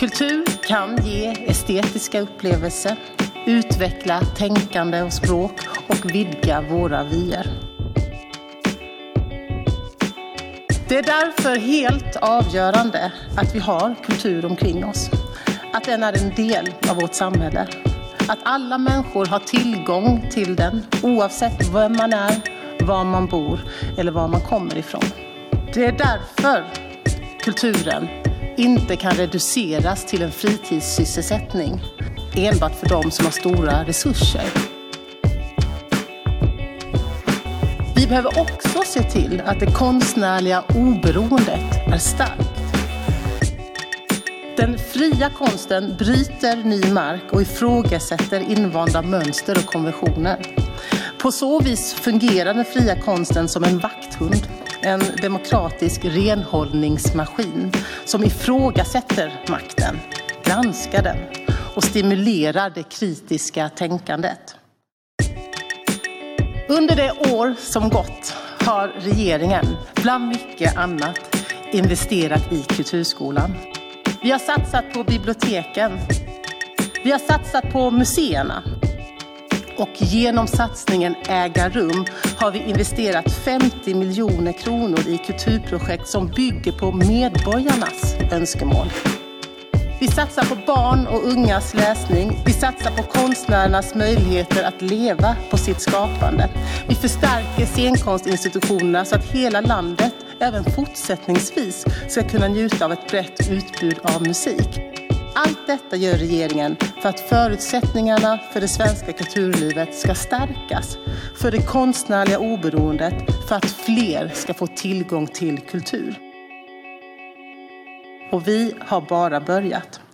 Kultur kan ge estetiska upplevelser, utveckla tänkande och språk och vidga våra vyer. Det är därför helt avgörande att vi har kultur omkring oss. Att den är en del av vårt samhälle. Att alla människor har tillgång till den oavsett vem man är, var man bor eller var man kommer ifrån. Det är därför kulturen inte kan reduceras till en fritidssysselsättning enbart för de som har stora resurser. Vi behöver också se till att det konstnärliga oberoendet är starkt. Den fria konsten bryter ny mark och ifrågasätter invanda mönster och konventioner. På så vis fungerar den fria konsten som en vakthund, en demokratisk renhållningsmaskin som ifrågasätter makten, granskar den och stimulerar det kritiska tänkandet. Under det år som gått har regeringen, bland mycket annat, investerat i kulturskolan. Vi har satsat på biblioteken. Vi har satsat på museerna. Och genom satsningen Äga rum har vi investerat 50 miljoner kronor i kulturprojekt som bygger på medborgarnas önskemål. Vi satsar på barn och ungas läsning. Vi satsar på konstnärernas möjligheter att leva på sitt skapande. Vi förstärker scenkonstinstitutionerna så att hela landet även fortsättningsvis ska kunna njuta av ett brett utbud av musik. Allt detta gör regeringen för att förutsättningarna för det svenska kulturlivet ska stärkas, för det konstnärliga oberoendet, för att fler ska få tillgång till kultur. Och vi har bara börjat.